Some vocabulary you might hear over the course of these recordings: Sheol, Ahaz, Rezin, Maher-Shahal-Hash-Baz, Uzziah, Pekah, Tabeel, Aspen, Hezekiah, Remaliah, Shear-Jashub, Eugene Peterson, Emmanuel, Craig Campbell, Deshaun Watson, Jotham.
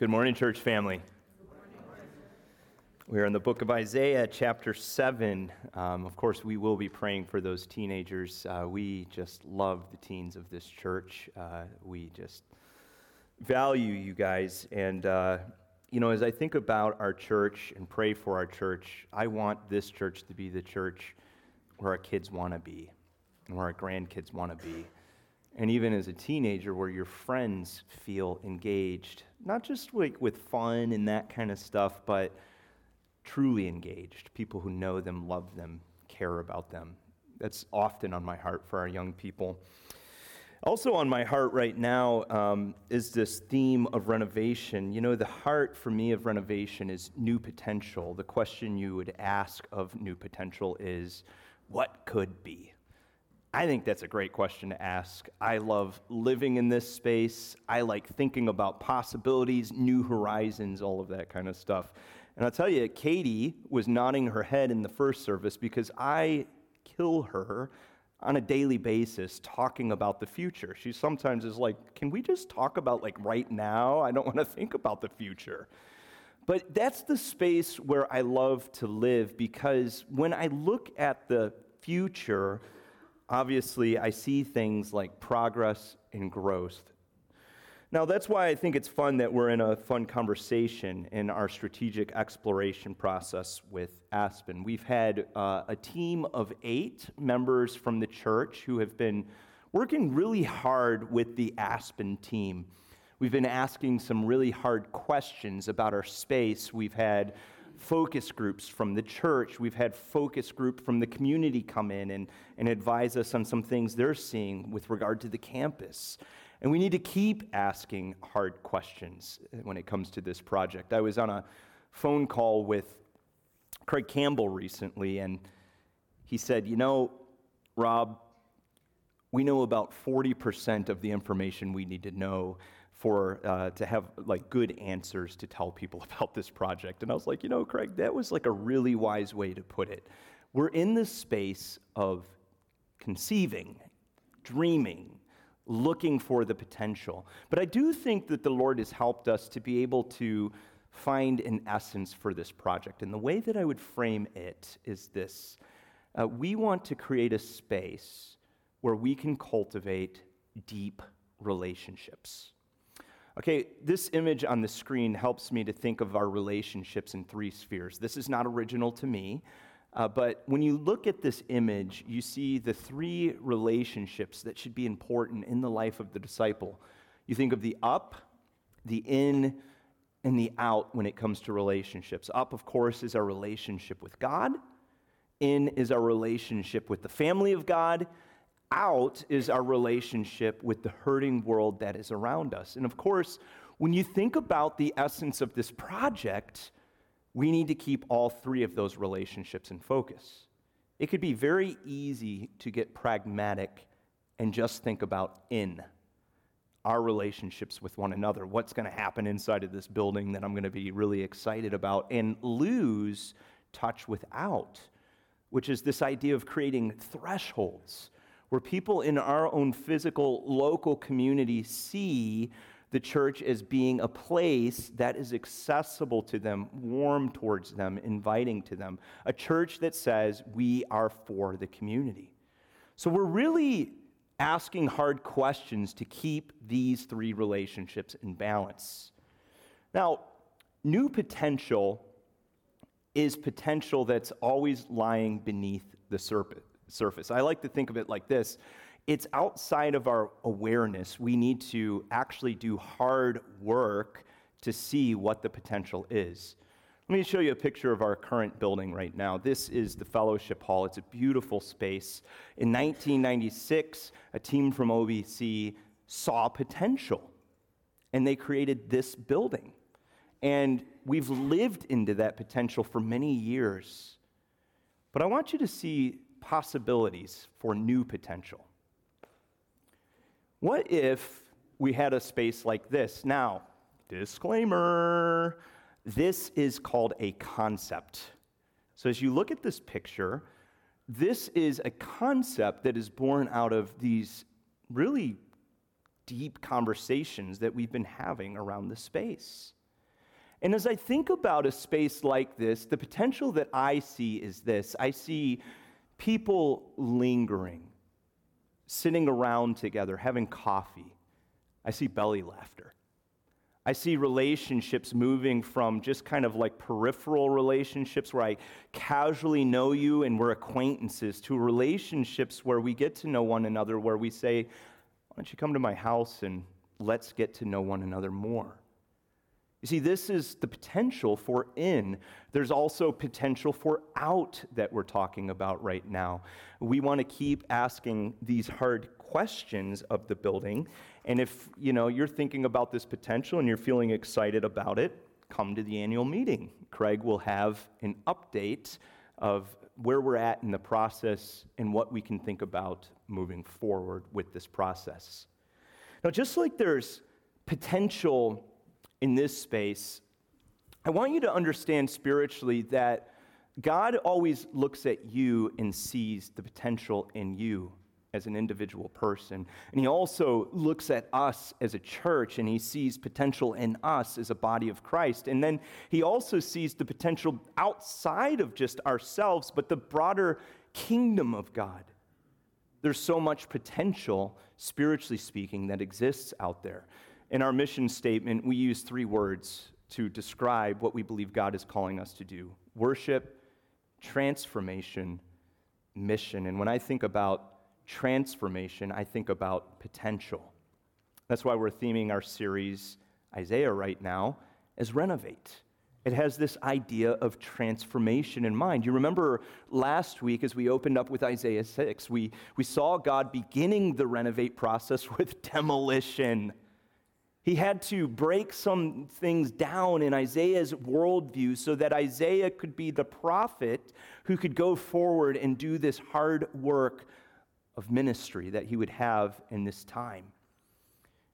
Good morning, church family. Good morning. We are in the book of Isaiah, chapter 7. Of course, we will be praying for those teenagers. We just love the teens of this church. We just value you guys. And, as I think about our church and pray for our church, I want this church to be the church where our kids want to be and where our grandkids want to be. And even as a teenager, where your friends feel engaged, not just like with fun and that kind of stuff, but truly engaged, people who know them, love them, care about them. That's often on my heart for our young people. Also on my heart right now is this theme of renovation. You know, the heart for me of renovation is new potential. The question you would ask of new potential is, what could be? I think that's a great question to ask. I love living in this space. I like thinking about possibilities, new horizons, all of that kind of stuff. And I'll tell you, Katie was nodding her head in the first service because I kill her on a daily basis talking about the future. She sometimes is like, can we just talk about like right now? I don't want to think about the future. But that's the space where I love to live, because when I look at the future, obviously, I see things like progress and growth. Now, that's why I think it's fun that we're in a fun conversation in our strategic exploration process with Aspen. We've had a team of 8 members from the church who have been working really hard with the Aspen team. We've been asking some really hard questions about our space. We've had focus groups from the church. We've had focus group from the community come in and advise us on some things they're seeing with regard to the campus. And we need to keep asking hard questions when it comes to this project. I was on a phone call with Craig Campbell recently, and he said, you know, Rob, we know about 40% of the information we need to know for to have like good answers to tell people about this project. And I was like, you know, Craig, that was like a really wise way to put it. We're in this space of conceiving, dreaming, looking for the potential. But I do think that the Lord has helped us to be able to find an essence for this project. And the way that I would frame it is this. We want to create a space where we can cultivate deep relationships. Okay, this image on the screen helps me to think of our relationships in 3 spheres. This is not original to me, but when you look at this image, you see the 3 relationships that should be important in the life of the disciple. You think of the up, the in, and the out when it comes to relationships. Up, of course, is our relationship with God. In is our relationship with the family of God. Out is our relationship with the hurting world that is around us. And of course, when you think about the essence of this project, we need to keep all 3 of those relationships in focus. It could be very easy to get pragmatic and just think about in our relationships with one another. What's going to happen inside of this building that I'm going to be really excited about, and lose touch with out, which is this idea of creating thresholds, where people in our own physical, local community see the church as being a place that is accessible to them, warm towards them, inviting to them. A church that says, we are for the community. So we're really asking hard questions to keep these 3 relationships in balance. Now, new potential is potential that's always lying beneath the surface. I like to think of it like this. It's outside of our awareness. We need to actually do hard work to see what the potential is. Let me show you a picture of our current building right now. This is the fellowship hall. It's a beautiful space. In 1996, a team from OBC saw potential, and they created this building. And we've lived into that potential for many years. But I want you to see possibilities for new potential. What if we had a space like this? Now, disclaimer, this is called a concept. So as you look at this picture, this is a concept that is born out of these really deep conversations that we've been having around the space. And as I think about a space like this, the potential that I see is this. I see people lingering, sitting around together, having coffee. I see belly laughter. I see relationships moving from just kind of like peripheral relationships where I casually know you and we're acquaintances to relationships where we get to know one another, where we say, why don't you come to my house and let's get to know one another more. You see, this is the potential for in. There's also potential for out that we're talking about right now. We want to keep asking these hard questions of the building. And if, you're thinking about this potential and you're feeling excited about it, come to the annual meeting. Craig will have an update of where we're at in the process and what we can think about moving forward with this process. Now, just like there's potential in this space, I want you to understand spiritually that God always looks at you and sees the potential in you as an individual person. And he also looks at us as a church, and he sees potential in us as a body of Christ. And then he also sees the potential outside of just ourselves, but the broader kingdom of God. There's so much potential, spiritually speaking, that exists out there. In our mission statement, we use three words to describe what we believe God is calling us to do: worship, transformation, mission. And when I think about transformation, I think about potential. That's why we're theming our series, Isaiah, right now, as Renovate. It has this idea of transformation in mind. You remember last week as we opened up with Isaiah 6, we saw God beginning the renovate process with demolition. He had to break some things down in Isaiah's worldview so that Isaiah could be the prophet who could go forward and do this hard work of ministry that he would have in this time.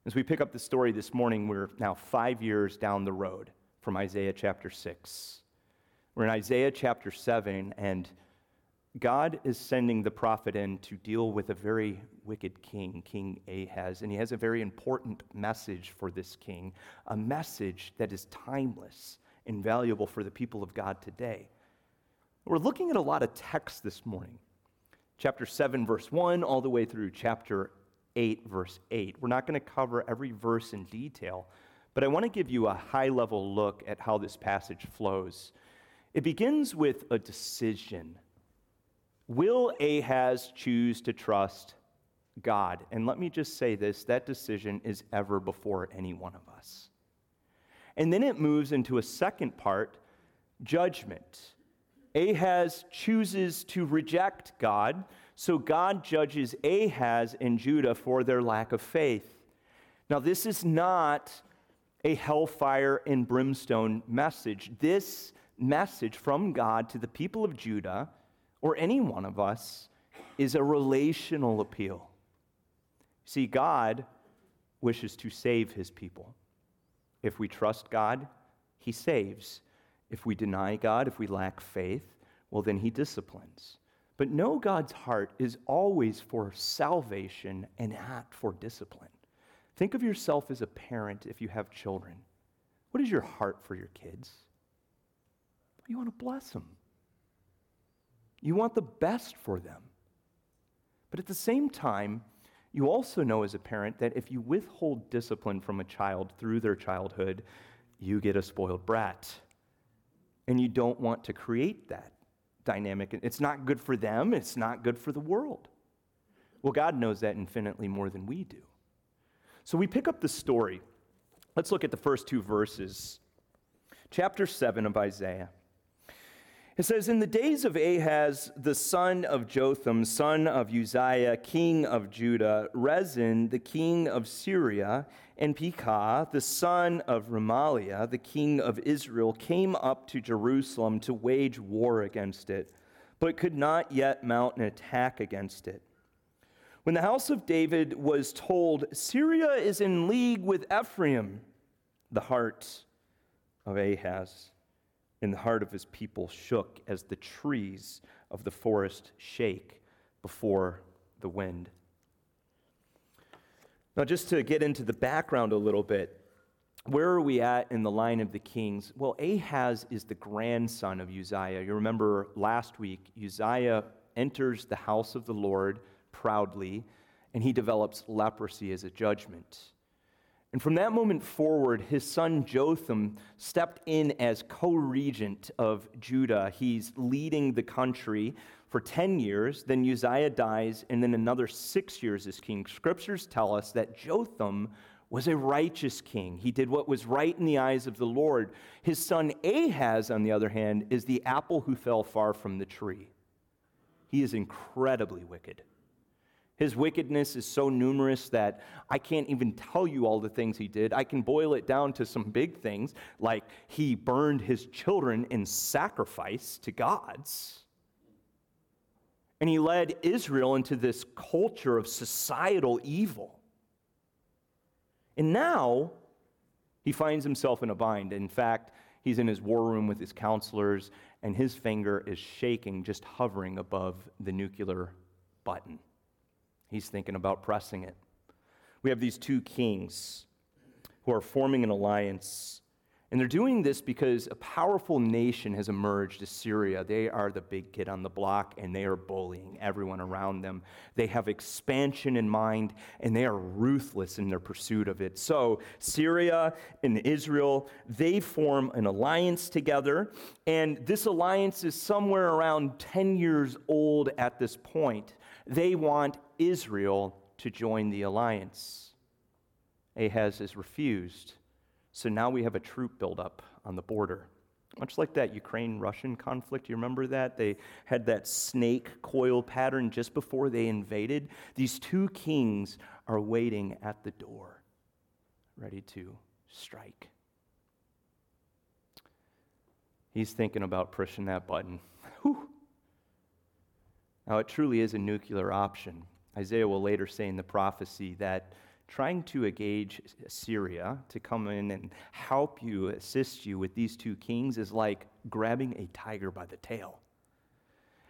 As we pick up the story this morning, we're now 5 years down the road from Isaiah chapter 6. We're in Isaiah chapter 7, and God is sending the prophet in to deal with a very wicked king, King Ahaz, and he has a very important message for this king, a message that is timeless and valuable for the people of God today. We're looking at a lot of text this morning, chapter 7, verse 1, all the way through chapter 8, verse 8. We're not going to cover every verse in detail, but I want to give you a high-level look at how this passage flows. It begins with a decision. Will Ahaz choose to trust God? And let me just say this, that decision is ever before any one of us. And then it moves into a second part, judgment. Ahaz chooses to reject God, so God judges Ahaz and Judah for their lack of faith. Now, this is not a hellfire and brimstone message. This message from God to the people of Judah, or any one of us, is a relational appeal. See, God wishes to save his people. If we trust God, he saves. If we deny God, if we lack faith, well, then he disciplines. But no, God's heart is always for salvation and not for discipline. Think of yourself as a parent if you have children. What is your heart for your kids? You want to bless them. You want the best for them. But at the same time, you also know as a parent that if you withhold discipline from a child through their childhood, you get a spoiled brat. And you don't want to create that dynamic. It's not good for them. It's not good for the world. Well, God knows that infinitely more than we do. So we pick up the story. Let's look at the first two verses. Chapter 7 of Isaiah. It says, "In the days of Ahaz, the son of Jotham, son of Uzziah, king of Judah, Rezin, the king of Syria, and Pekah, the son of Remaliah, the king of Israel, came up to Jerusalem to wage war against it, but could not yet mount an attack against it. When the house of David was told, 'Syria is in league with Ephraim,' the heart of Ahaz and the heart of his people shook as the trees of the forest shake before the wind." Now, just to get into the background a little bit, Where are we at in the line of the kings? Well, Ahaz is the grandson of Uzziah. You remember last week, Uzziah enters the house of the Lord proudly, and he develops leprosy as a judgment. And from that moment forward, his son Jotham stepped in as co-regent of Judah. He's leading the country for 10 years, then Uzziah dies, and then another 6 years as king. Scriptures tell us that Jotham was a righteous king. He did what was right in the eyes of the Lord. His son Ahaz, on the other hand, is the apple who fell far from the tree. He is incredibly wicked. His wickedness is so numerous that I can't even tell you all the things he did. I can boil it down to some big things, like he burned his children in sacrifice to gods. And he led Israel into this culture of societal evil. And now he finds himself in a bind. In fact, he's in his war room with his counselors, and his finger is shaking, just hovering above the nuclear button. He's thinking about pressing it. We have these two kings who are forming an alliance, and they're doing this because a powerful nation has emerged as Syria. They are the big kid on the block, and they are bullying everyone around them. They have expansion in mind, and they are ruthless in their pursuit of it. So Syria and Israel, they form an alliance together, and this alliance is somewhere around 10 years old at this point. They want Israel to join the alliance. Ahaz has refused. So now we have a troop buildup on the border. Much like that Ukraine-Russian conflict, you remember that? They had that snake coil pattern just before they invaded. These two kings are waiting at the door, ready to strike. He's thinking about pushing that button. Whew. Now, it truly is a nuclear option. Isaiah will later say in the prophecy that trying to engage Syria to come in and help you, assist you with these two kings is like grabbing a tiger by the tail.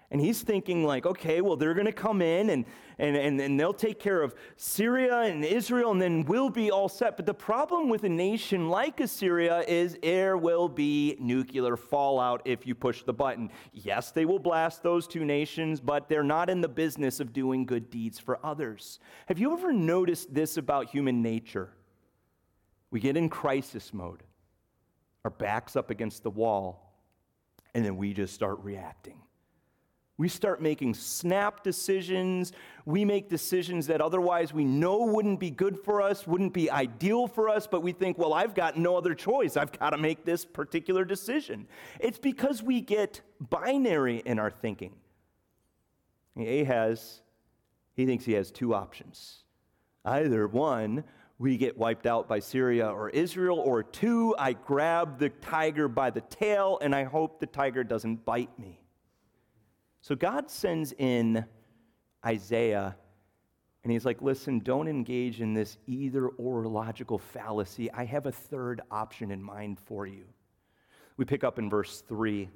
And he's thinking like, okay, well, they're going to come in and they'll take care of Syria and Israel, and then we'll be all set. But the problem with a nation like Assyria is there will be nuclear fallout if you push the button. Yes, they will blast those two nations, but they're not in the business of doing good deeds for others. Have you ever noticed this about human nature? We get in crisis mode, our backs up against the wall, and then we just start reacting. We start making snap decisions. We make decisions that otherwise we know wouldn't be good for us, wouldn't be ideal for us, but we think, well, I've got no other choice. I've got to make this particular decision. It's because we get binary in our thinking. Ahaz, he thinks he has two options. Either one, we get wiped out by Syria or Israel, or two, I grab the tiger by the tail and I hope the tiger doesn't bite me. So God sends in Isaiah, and he's like, listen, don't engage in this either-or logical fallacy. I have a third option in mind for you. We pick up in verse 3.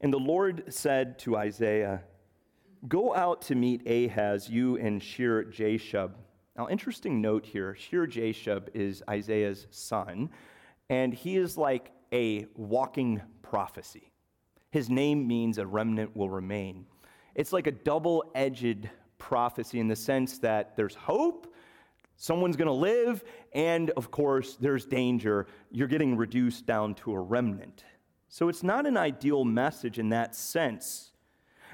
And the Lord said to Isaiah, go out to meet Ahaz, you and Shear-Jashub. Now, interesting note here, Shear-Jashub is Isaiah's son, and he is like a walking prophecy. His name means a remnant will remain. It's like a double-edged prophecy in the sense that there's hope, someone's going to live, and of course, there's danger. You're getting reduced down to a remnant. So it's not an ideal message in that sense.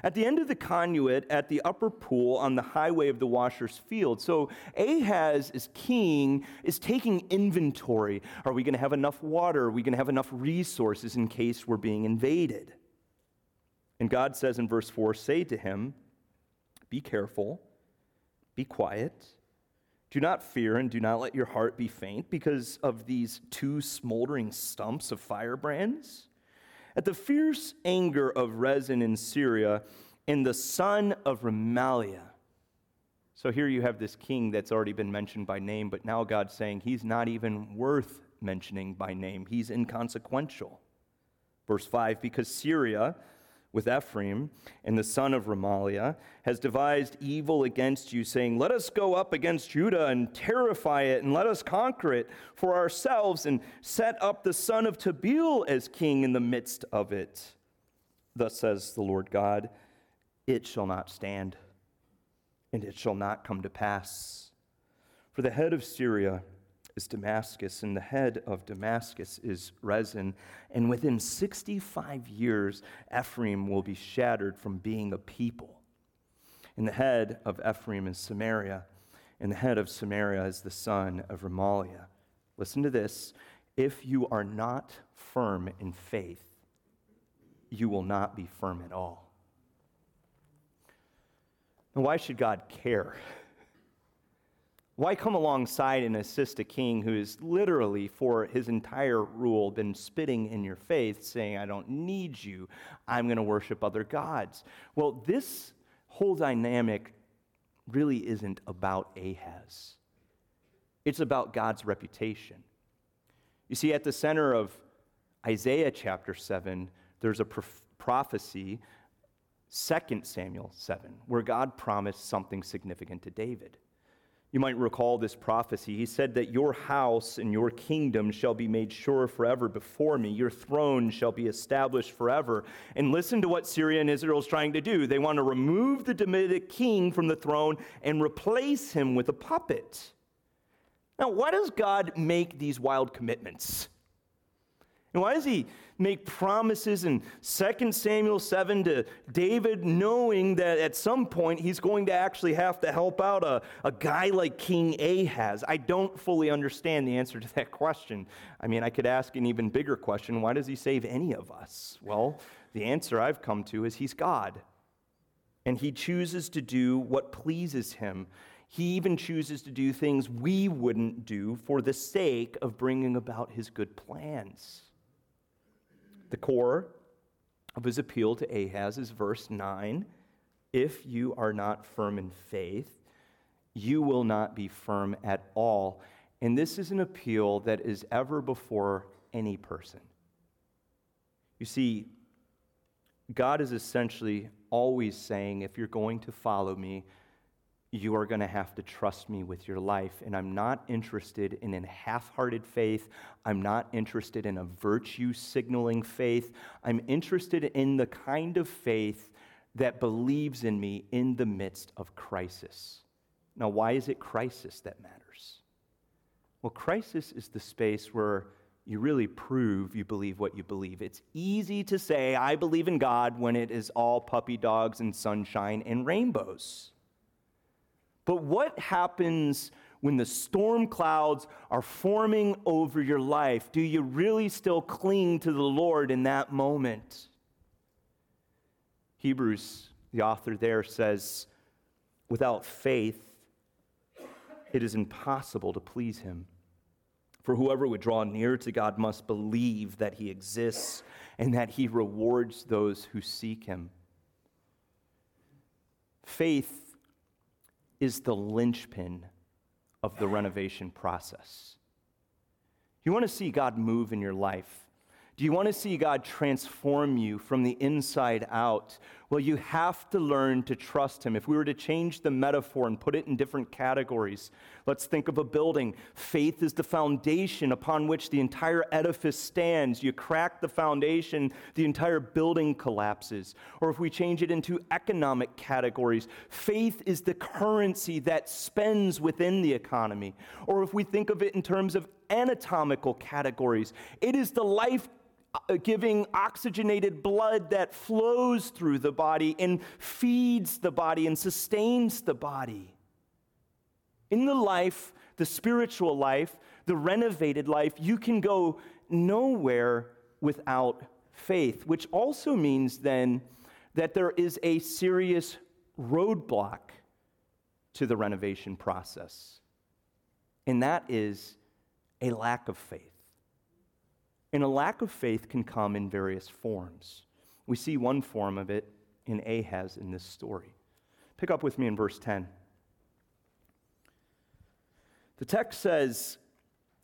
At the end of the conduit, at the upper pool on the highway of the washer's field. So Ahaz is king, is taking inventory. Are we going to have enough water? Are we going to have enough resources in case we're being invaded? And God says in verse 4, say to him, be careful, be quiet, do not fear, and do not let your heart be faint because of these two smoldering stumps of firebrands. At the fierce anger of Rezin in Syria and the son of Remaliah. So here you have this king that's already been mentioned by name, but now God's saying he's not even worth mentioning by name. He's inconsequential. Verse 5, because Syria with Ephraim and the son of Remaliah, has devised evil against you, saying, let us go up against Judah and terrify it, and let us conquer it for ourselves, and set up the son of Tabeel as king in the midst of it. Thus says the Lord God, it shall not stand, and it shall not come to pass. For the head of Syria is Damascus, and the head of Damascus is Rezin, and within 65 years Ephraim will be shattered from being a people. And the head of Ephraim is Samaria, and the head of Samaria is the son of Remaliah. Listen to this. If you are not firm in faith, you will not be firm at all. And why should God care? Why come alongside and assist a king who has literally for his entire rule been spitting in your faith, saying, I don't need you, I'm going to worship other gods? Well, this whole dynamic really isn't about Ahaz. It's about God's reputation. You see, at the center of Isaiah chapter 7, there's a prophecy, 2 Samuel 7, where God promised something significant to David. You might recall this prophecy. He said that your house and your kingdom shall be made sure forever before me. Your throne shall be established forever. And listen to what Syria and Israel is trying to do. They want to remove the Davidic king from the throne and replace him with a puppet. Now, why does God make these wild commitments? And why does he make promises in 2 Samuel 7 to David, knowing that at some point he's going to actually have to help out a guy like King Ahaz? I don't fully understand the answer to that question. I mean, I could ask an even bigger question. Why does he save any of us? Well, the answer I've come to is he's God. And he chooses to do what pleases him. He even chooses to do things we wouldn't do for the sake of bringing about his good plans. The core of his appeal to Ahaz is verse 9. If you are not firm in faith, you will not be firm at all. And this is an appeal that is ever before any person. You see, God is essentially always saying, if you're going to follow me, you are going to have to trust me with your life, and I'm not interested in a half-hearted faith. I'm not interested in a virtue-signaling faith. I'm interested in the kind of faith that believes in me in the midst of crisis. Now, why is it crisis that matters? Well, crisis is the space where you really prove you believe what you believe. It's easy to say, I believe in God, when it is all puppy dogs and sunshine and rainbows. But what happens when the storm clouds are forming over your life? Do you really still cling to the Lord in that moment? Hebrews, the author there, says, without faith, it is impossible to please him. For whoever would draw near to God must believe that he exists and that he rewards those who seek him. Faith is the linchpin of the renovation process. You want to see God move in your life? Do you want to see God transform you from the inside out? Well, you have to learn to trust him. If we were to change the metaphor and put it in different categories, let's think of a building. Faith is the foundation upon which the entire edifice stands. You crack the foundation, the entire building collapses. Or if we change it into economic categories, faith is the currency that spends within the economy. Or if we think of it in terms of anatomical categories, it is the life-giving oxygenated blood that flows through the body and feeds the body and sustains the body. In the life, the spiritual life, the renovated life, you can go nowhere without faith, which also means then that there is a serious roadblock to the renovation process, and that is a lack of faith. And a lack of faith can come in various forms. We see one form of it in Ahaz in this story. Pick up with me in verse 10. The text says,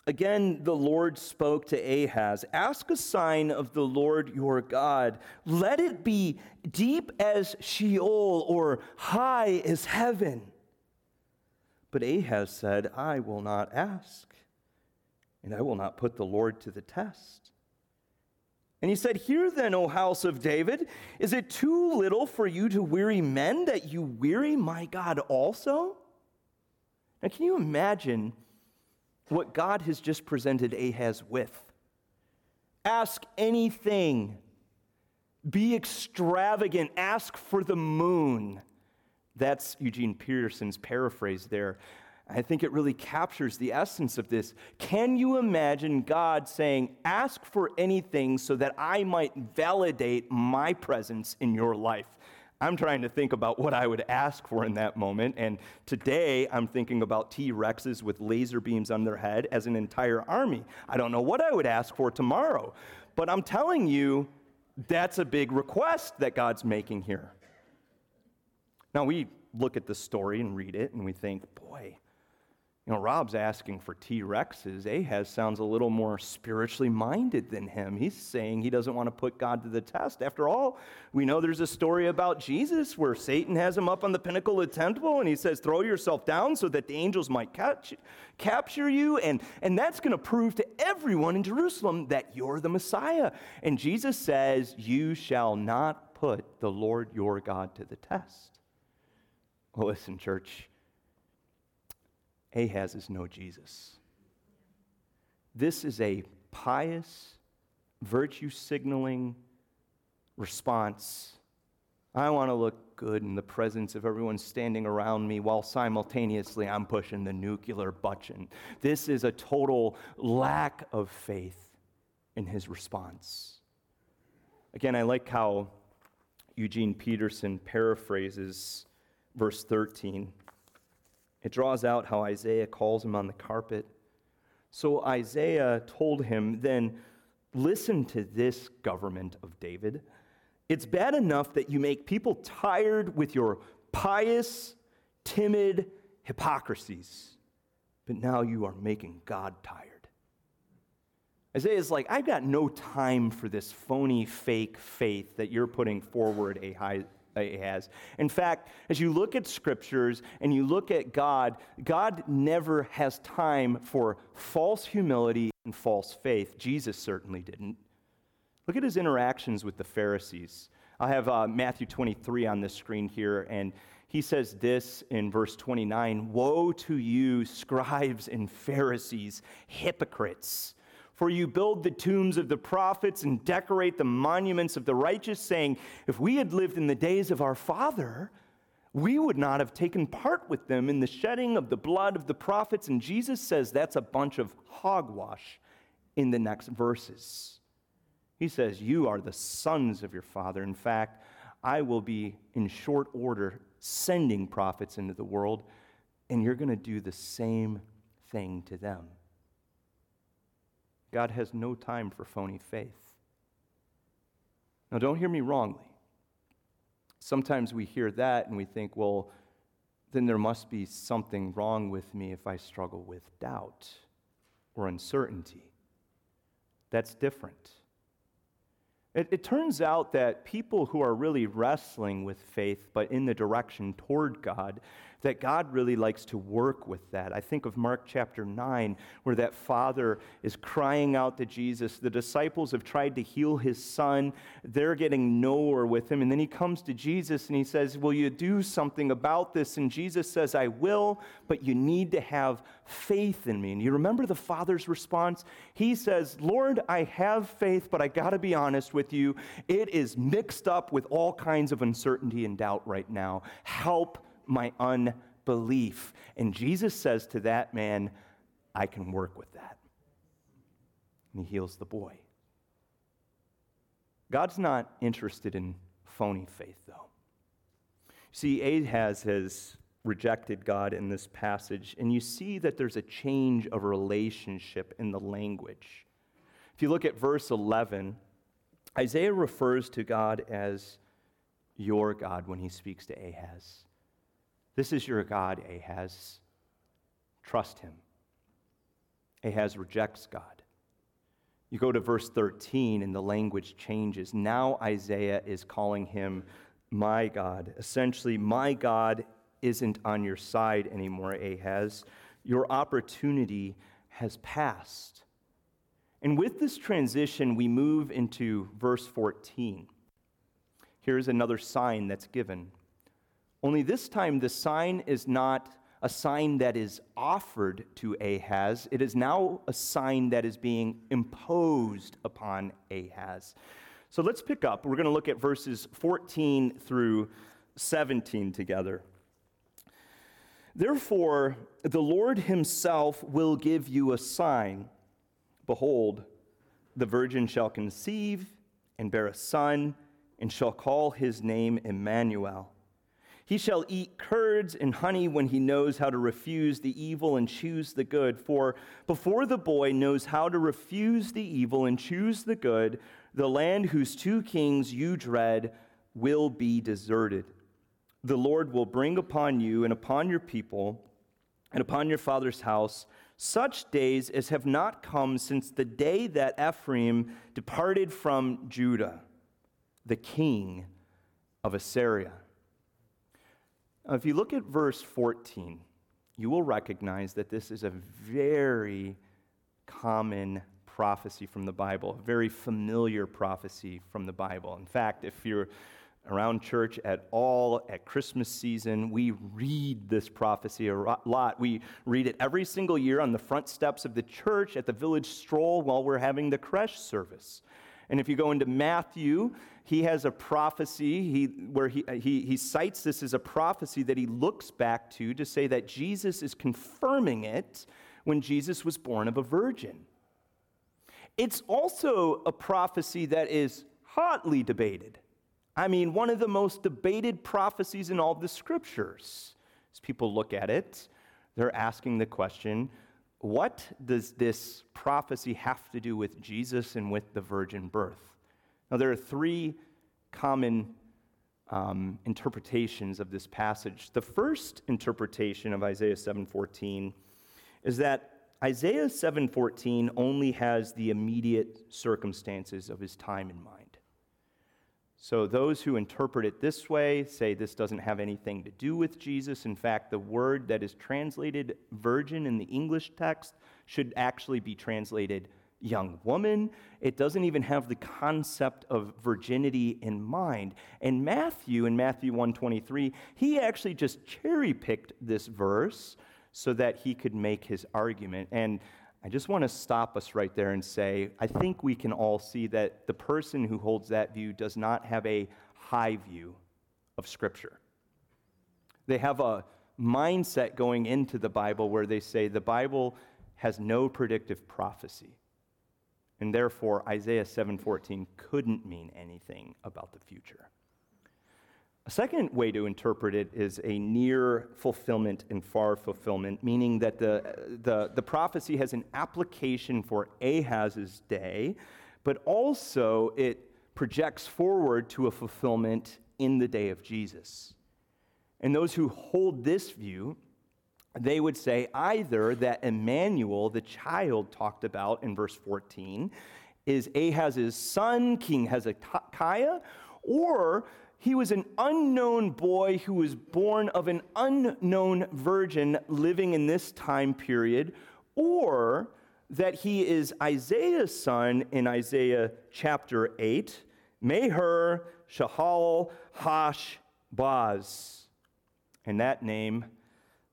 Again, the Lord spoke to Ahaz, "Ask a sign of the Lord your God. Let it be deep as Sheol or high as heaven." But Ahaz said, "I will not ask, and I will not put the Lord to the test." And he said, "Hear then, O house of David, is it too little for you to weary men that you weary my God also?" Now, can you imagine what God has just presented Ahaz with? Ask anything. Be extravagant. Ask for the moon. That's Eugene Peterson's paraphrase there. I think it really captures the essence of this. Can you imagine God saying, "Ask for anything so that I might validate my presence in your life"? I'm trying to think about what I would ask for in that moment, and today I'm thinking about T-Rexes with laser beams on their head as an entire army. I don't know what I would ask for tomorrow, but I'm telling you, that's a big request that God's making here. Now, we look at the story and read it, and we think, boy, you know, Rob's asking for T-Rexes. Ahaz sounds a little more spiritually minded than him. He's saying he doesn't want to put God to the test. After all, we know there's a story about Jesus where Satan has him up on the pinnacle of the temple, and he says, "Throw yourself down so that the angels might capture you, and that's going to prove to everyone in Jerusalem that you're the Messiah." And Jesus says, "You shall not put the Lord your God to the test." Well, listen, church. Ahaz is no Jesus. This is a pious, virtue-signaling response. I want to look good in the presence of everyone standing around me while simultaneously I'm pushing the nuclear button. This is a total lack of faith in his response. Again, I like how Eugene Peterson paraphrases verse 13. It draws out how Isaiah calls him on the carpet. So Isaiah told him, "Then listen to this, government of David. It's bad enough that you make people tired with your pious, timid hypocrisies, but now you are making God tired." Isaiah's like, "I've got no time for this phony, fake faith that you're putting forward, Ahaz. In fact, as you look at scriptures and you look at God, God never has time for false humility and false faith. Jesus certainly didn't. Look at his interactions with the Pharisees. I have Matthew 23 on the screen here, and he says this in verse 29, "Woe to you, scribes and Pharisees, hypocrites! For you build the tombs of the prophets and decorate the monuments of the righteous, saying, 'If we had lived in the days of our father, we would not have taken part with them in the shedding of the blood of the prophets.'" And Jesus says that's a bunch of hogwash in the next verses. He says, "You are the sons of your father. In fact, I will be in short order sending prophets into the world, and you're going to do the same thing to them." God has no time for phony faith. Now, don't hear me wrongly. Sometimes we hear that and we think, well, then there must be something wrong with me if I struggle with doubt or uncertainty. That's different. It turns out that people who are really wrestling with faith, but in the direction toward God, that God really likes to work with that. I think of Mark chapter 9, where that father is crying out to Jesus. The disciples have tried to heal his son. They're getting nowhere with him. And then he comes to Jesus and he says, "Will you do something about this?" And Jesus says, "I will, but you need to have faith in me." And you remember the father's response? He says, "Lord, I have faith, but I got to be honest with you. It is mixed up with all kinds of uncertainty and doubt right now. Help my unbelief." And Jesus says to that man, "I can work with that." And he heals the boy. God's not interested in phony faith, though. See, Ahaz has rejected God in this passage, and you see that there's a change of relationship in the language. If you look at verse 11, Isaiah refers to God as your God when he speaks to Ahaz. "This is your God, Ahaz. Trust him." Ahaz rejects God. You go to verse 13 and the language changes. Now Isaiah is calling him my God. Essentially, my God isn't on your side anymore, Ahaz. Your opportunity has passed. And with this transition, we move into verse 14. Here's another sign that's given. Only this time, the sign is not a sign that is offered to Ahaz. It is now a sign that is being imposed upon Ahaz. So let's pick up. We're going to look at verses 14 through 17 together. Therefore, the Lord himself will give you a sign. Behold, the virgin shall conceive and bear a son, and shall call his name Emmanuel. He shall eat curds and honey when he knows how to refuse the evil and choose the good. For before the boy knows how to refuse the evil and choose the good, the land whose two kings you dread will be deserted. The Lord will bring upon you and upon your people and upon your father's house such days as have not come since the day that Ephraim departed from Judah, the king of Assyria. Now, if you look at verse 14, you will recognize that this is a very common prophecy from the Bible, a very familiar prophecy from the Bible. In fact, if you're around church at all, at Christmas season, we read this prophecy a lot. We read it every single year on the front steps of the church at the village stroll while we're having the creche service. And if you go into Matthew, he has a prophecy where he cites this as a prophecy that he looks back to say that Jesus is confirming it when Jesus was born of a virgin. It's also a prophecy that is hotly debated. I mean, one of the most debated prophecies in all the scriptures. As people look at it, they're asking the question, what does this prophecy have to do with Jesus and with the virgin birth? Now, there are three common interpretations of this passage. The first interpretation of Isaiah 7:14 is that Isaiah 7:14 only has the immediate circumstances of his time in mind. So those who interpret it this way say this doesn't have anything to do with Jesus. In fact, the word that is translated virgin in the English text should actually be translated young woman. It doesn't even have the concept of virginity in mind. And Matthew, in Matthew 1:23, he actually just cherry-picked this verse so that he could make his argument. And I just want to stop us right there and say, I think we can all see that the person who holds that view does not have a high view of Scripture. They have a mindset going into the Bible where they say the Bible has no predictive prophecy, and therefore Isaiah 7:14 couldn't mean anything about the future. A second way to interpret it is a near fulfillment and far fulfillment, meaning that the prophecy has an application for Ahaz's day, but also it projects forward to a fulfillment in the day of Jesus. And those who hold this view, they would say either that Emmanuel, the child talked about in verse 14, is Ahaz's son, King Hezekiah, or he was an unknown boy who was born of an unknown virgin living in this time period, or that he is Isaiah's son in Isaiah chapter 8, Maher-Shahal-Hash-Baz. And that name,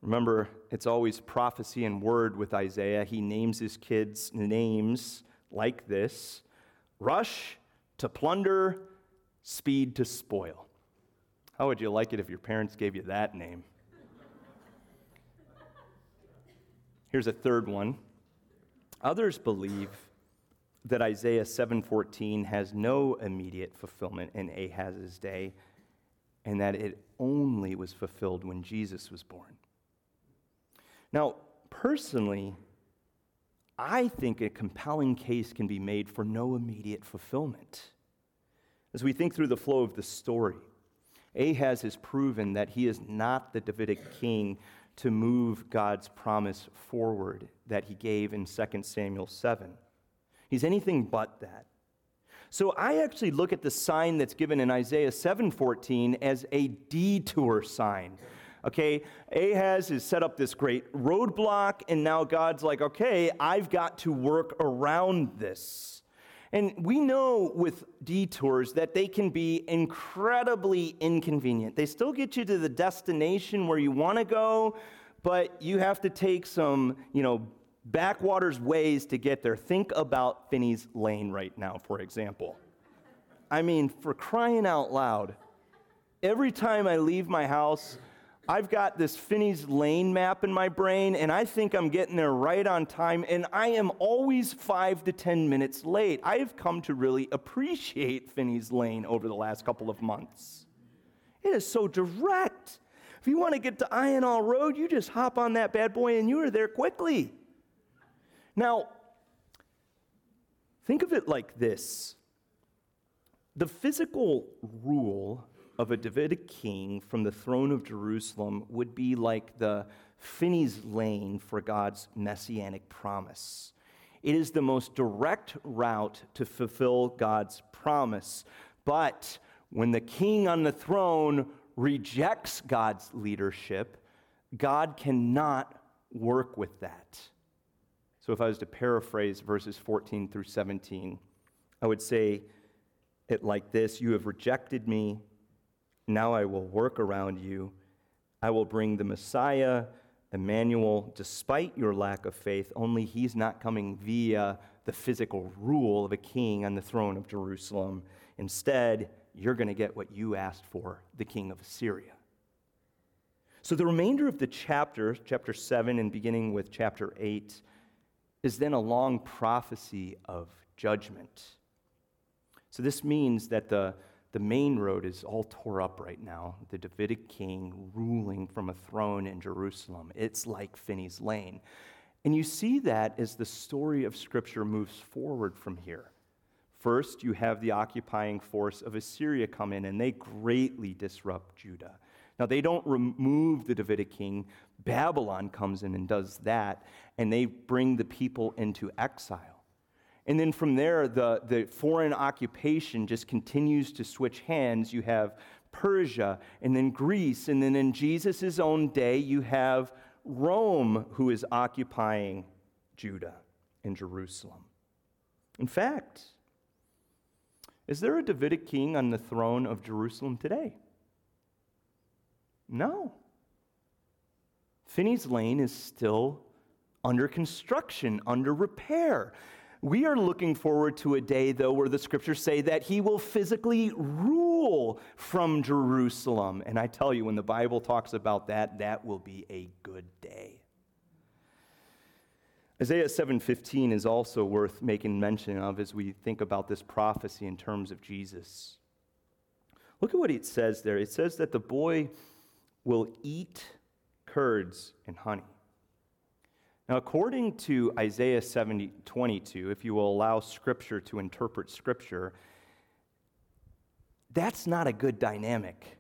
remember, it's always prophecy and word with Isaiah. He names his kids names like this: rush to plunder, speed to spoil. How would you like it if your parents gave you that name? Here's a third one. Others believe that Isaiah 7:14 has no immediate fulfillment in Ahaz's day, and that it only was fulfilled when Jesus was born. Now, personally, I think a compelling case can be made for no immediate fulfillment. As we think through the flow of the story, Ahaz has proven that he is not the Davidic king to move God's promise forward that he gave in 2 Samuel 7. He's anything but that. So I actually look at the sign that's given in Isaiah 7:14 as a detour sign. Okay, Ahaz has set up this great roadblock, and now God's like, okay, I've got to work around this. And we know with detours that they can be incredibly inconvenient. They still get you to the destination where you want to go, but you have to take some, backwaters ways to get there. Think about Finney's Lane right now, for example. I mean, for crying out loud, every time I leave my house, I've got this Finney's Lane map in my brain, and I think I'm getting there right on time, and I am always 5 to 10 minutes late. I've come to really appreciate Finney's Lane over the last couple of months. It is so direct. If you want to get to Ionall Road, you just hop on that bad boy, and you are there quickly. Now, think of it like this. The physical rule of a Davidic king from the throne of Jerusalem would be like the Finney's Lane for God's messianic promise. It is the most direct route to fulfill God's promise. But when the king on the throne rejects God's leadership, God cannot work with that. So if I was to paraphrase verses 14 through 17, I would say it like this: you have rejected me. Now I will work around you. I will bring the Messiah, Emmanuel, despite your lack of faith, only he's not coming via the physical rule of a king on the throne of Jerusalem. Instead, you're going to get what you asked for, the king of Assyria. So the remainder of the chapter, chapter 7 and beginning with chapter 8, is then a long prophecy of judgment. So this means that the main road is all tore up right now, the Davidic king ruling from a throne in Jerusalem. It's like Finney's Lane. And you see that as the story of Scripture moves forward from here. First, you have the occupying force of Assyria come in, and they greatly disrupt Judah. Now, they don't remove the Davidic king. Babylon comes in and does that, and they bring the people into exile. And then from there, the foreign occupation just continues to switch hands. You have Persia, and then Greece, and then in Jesus' own day, you have Rome, who is occupying Judah and Jerusalem. In fact, is there a Davidic king on the throne of Jerusalem today? No. Finney's Lane is still under construction, under repair. We are looking forward to a day, though, where the Scriptures say that he will physically rule from Jerusalem. And I tell you, when the Bible talks about that, that will be a good day. Isaiah 7:15 is also worth making mention of as we think about this prophecy in terms of Jesus. Look at what it says there. It says that the boy will eat curds and honey. Now, according to Isaiah 7:22, if you will allow Scripture to interpret Scripture, that's not a good dynamic.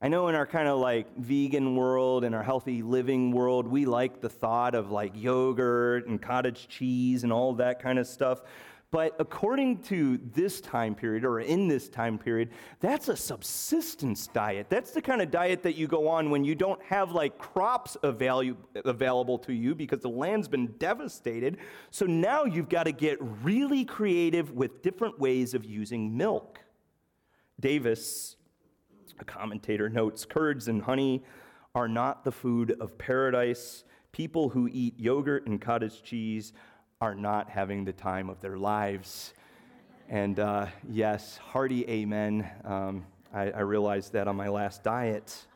I know in our kind of vegan world and our healthy living world, we like the thought of yogurt and cottage cheese and all that kind of stuff. But according to this time period, or in this time period, that's a subsistence diet. That's the kind of diet that you go on when you don't have crops available to you because the land's been devastated. So now you've got to get really creative with different ways of using milk. Davis, a commentator, notes, curds and honey are not the food of paradise. People who eat yogurt and cottage cheese are not having the time of their lives. And yes, hearty amen. I realized that on my last diet.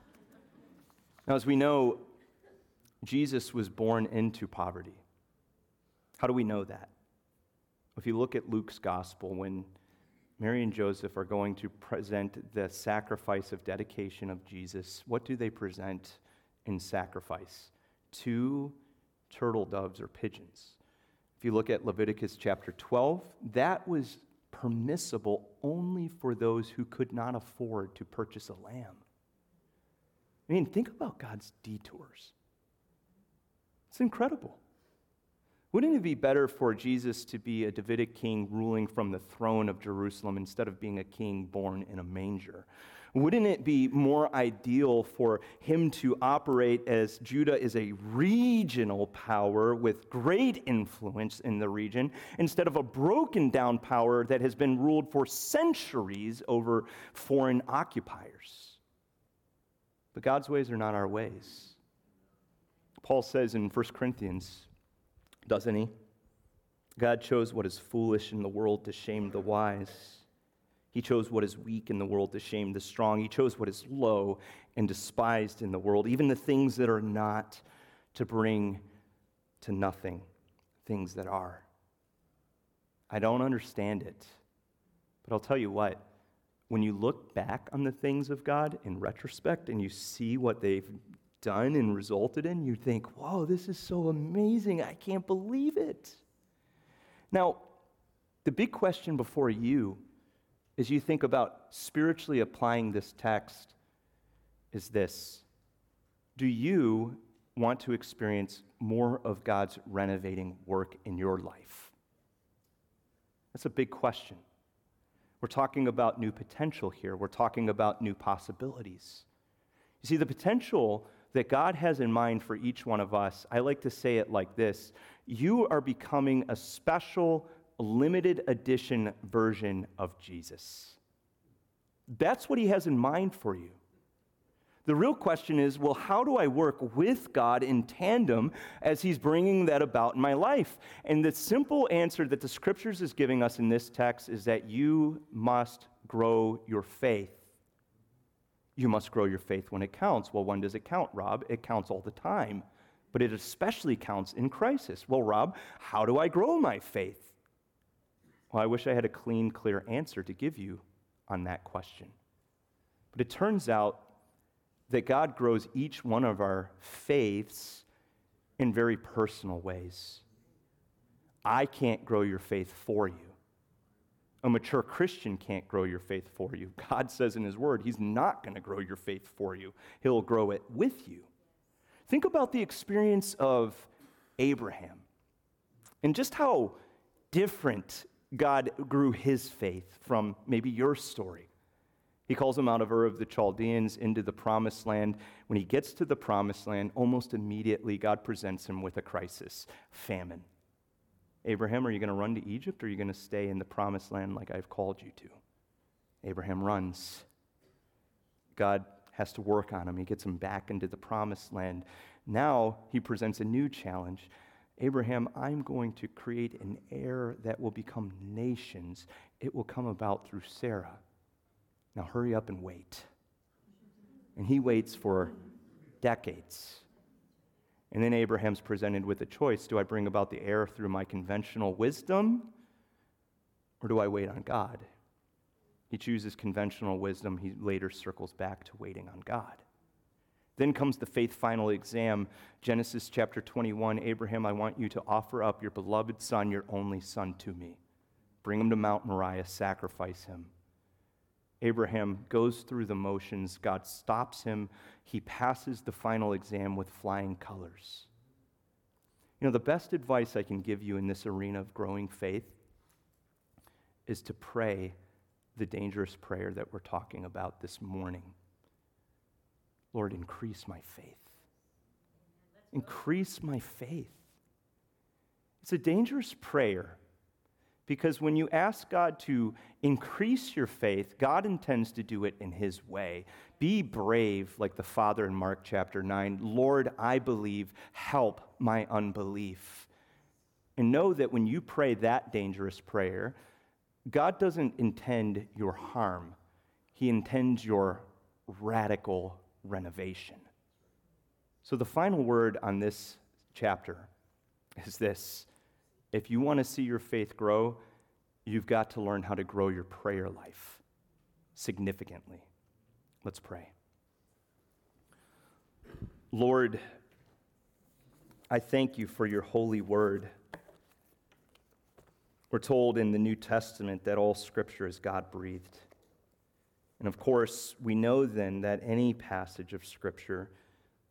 Now, as we know, Jesus was born into poverty. How do we know that? If you look at Luke's gospel, when Mary and Joseph are going to present the sacrifice of dedication of Jesus, what do they present in sacrifice? 2 turtle doves or pigeons. If you look at Leviticus chapter 12, that was permissible only for those who could not afford to purchase a lamb. I mean, think about God's detours. It's incredible. Wouldn't it be better for Jesus to be a Davidic king ruling from the throne of Jerusalem instead of being a king born in a manger? Wouldn't it be more ideal for him to operate as Judah is a regional power with great influence in the region instead of a broken down power that has been ruled for centuries over foreign occupiers? But God's ways are not our ways. Paul says in 1 Corinthians, doesn't he? God chose what is foolish in the world to shame the wise. He chose what is weak in the world to shame the strong. He chose what is low and despised in the world, even the things that are not, to bring to nothing things that are. I don't understand it, but I'll tell you what. When you look back on the things of God in retrospect and you see what they've done and resulted in, you think, whoa, this is so amazing. I can't believe it. Now, the big question before you as you think about spiritually applying this text is this: do you want to experience more of God's renovating work in your life? That's a big question. We're talking about new potential here. We're talking about new possibilities. You see, the potential that God has in mind for each one of us, I like to say it like this: you are becoming a special limited edition version of Jesus. That's what he has in mind for you. The real question is, well, how do I work with God in tandem as he's bringing that about in my life? And the simple answer that the scriptures is giving us in this text is that you must grow your faith. You must grow your faith when it counts. Well, when does it count, Rob? It counts all the time, but it especially counts in crisis. Well, Rob, how do I grow my faith? Well, I wish I had a clean, clear answer to give you on that question. But it turns out that God grows each one of our faiths in very personal ways. I can't grow your faith for you. A mature Christian can't grow your faith for you. God says in his word, he's not going to grow your faith for you. He'll grow it with you. Think about the experience of Abraham and just how different God grew his faith from maybe your story. He calls him out of Ur of the Chaldeans into the promised land. When he gets to the promised land, almost immediately God presents him with a crisis, famine. Abraham, are you going to run to Egypt, or are you going to stay in the promised land like I've called you to? Abraham runs. God has to work on him. He gets him back into the promised land. Now he presents a new challenge. Abraham, I'm going to create an heir that will become nations. It will come about through Sarah. Now hurry up and wait. And he waits for decades. And then Abraham's presented with a choice. Do I bring about the heir through my conventional wisdom, or do I wait on God? He chooses conventional wisdom. He later circles back to waiting on God. Then comes the faith final exam, Genesis chapter 21. Abraham, I want you to offer up your beloved son, your only son, to me. Bring him to Mount Moriah, sacrifice him. Abraham goes through the motions. God stops him. He passes the final exam with flying colors. You know, the best advice I can give you in this arena of growing faith is to pray the dangerous prayer that we're talking about this morning. Lord, increase my faith. Increase my faith. It's a dangerous prayer because when you ask God to increase your faith, God intends to do it in his way. Be brave like the father in Mark chapter 9. Lord, I believe, help my unbelief. And know that when you pray that dangerous prayer, God doesn't intend your harm. He intends your radical renovation. So the final word on this chapter is this: if you want to see your faith grow, you've got to learn how to grow your prayer life significantly. Let's pray. Lord, I thank you for your holy word. We're told in the New Testament that all scripture is God-breathed. And of course, we know then that any passage of Scripture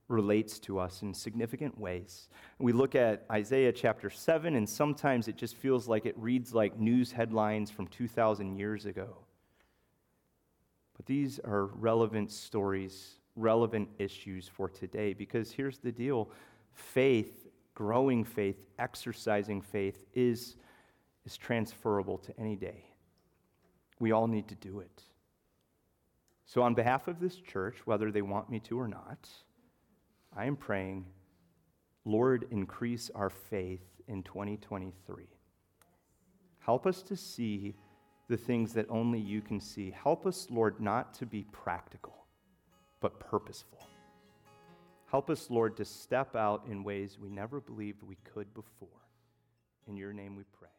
relates to us in significant ways. We look at Isaiah chapter 7, and sometimes it just feels like it reads like news headlines from 2,000 years ago. But these are relevant stories, relevant issues for today, because here's the deal. Faith, growing faith, exercising faith is transferable to any day. We all need to do it. So on behalf of this church, whether they want me to or not, I am praying, Lord, increase our faith in 2023. Help us to see the things that only you can see. Help us, Lord, not to be practical, but purposeful. Help us, Lord, to step out in ways we never believed we could before. In your name we pray.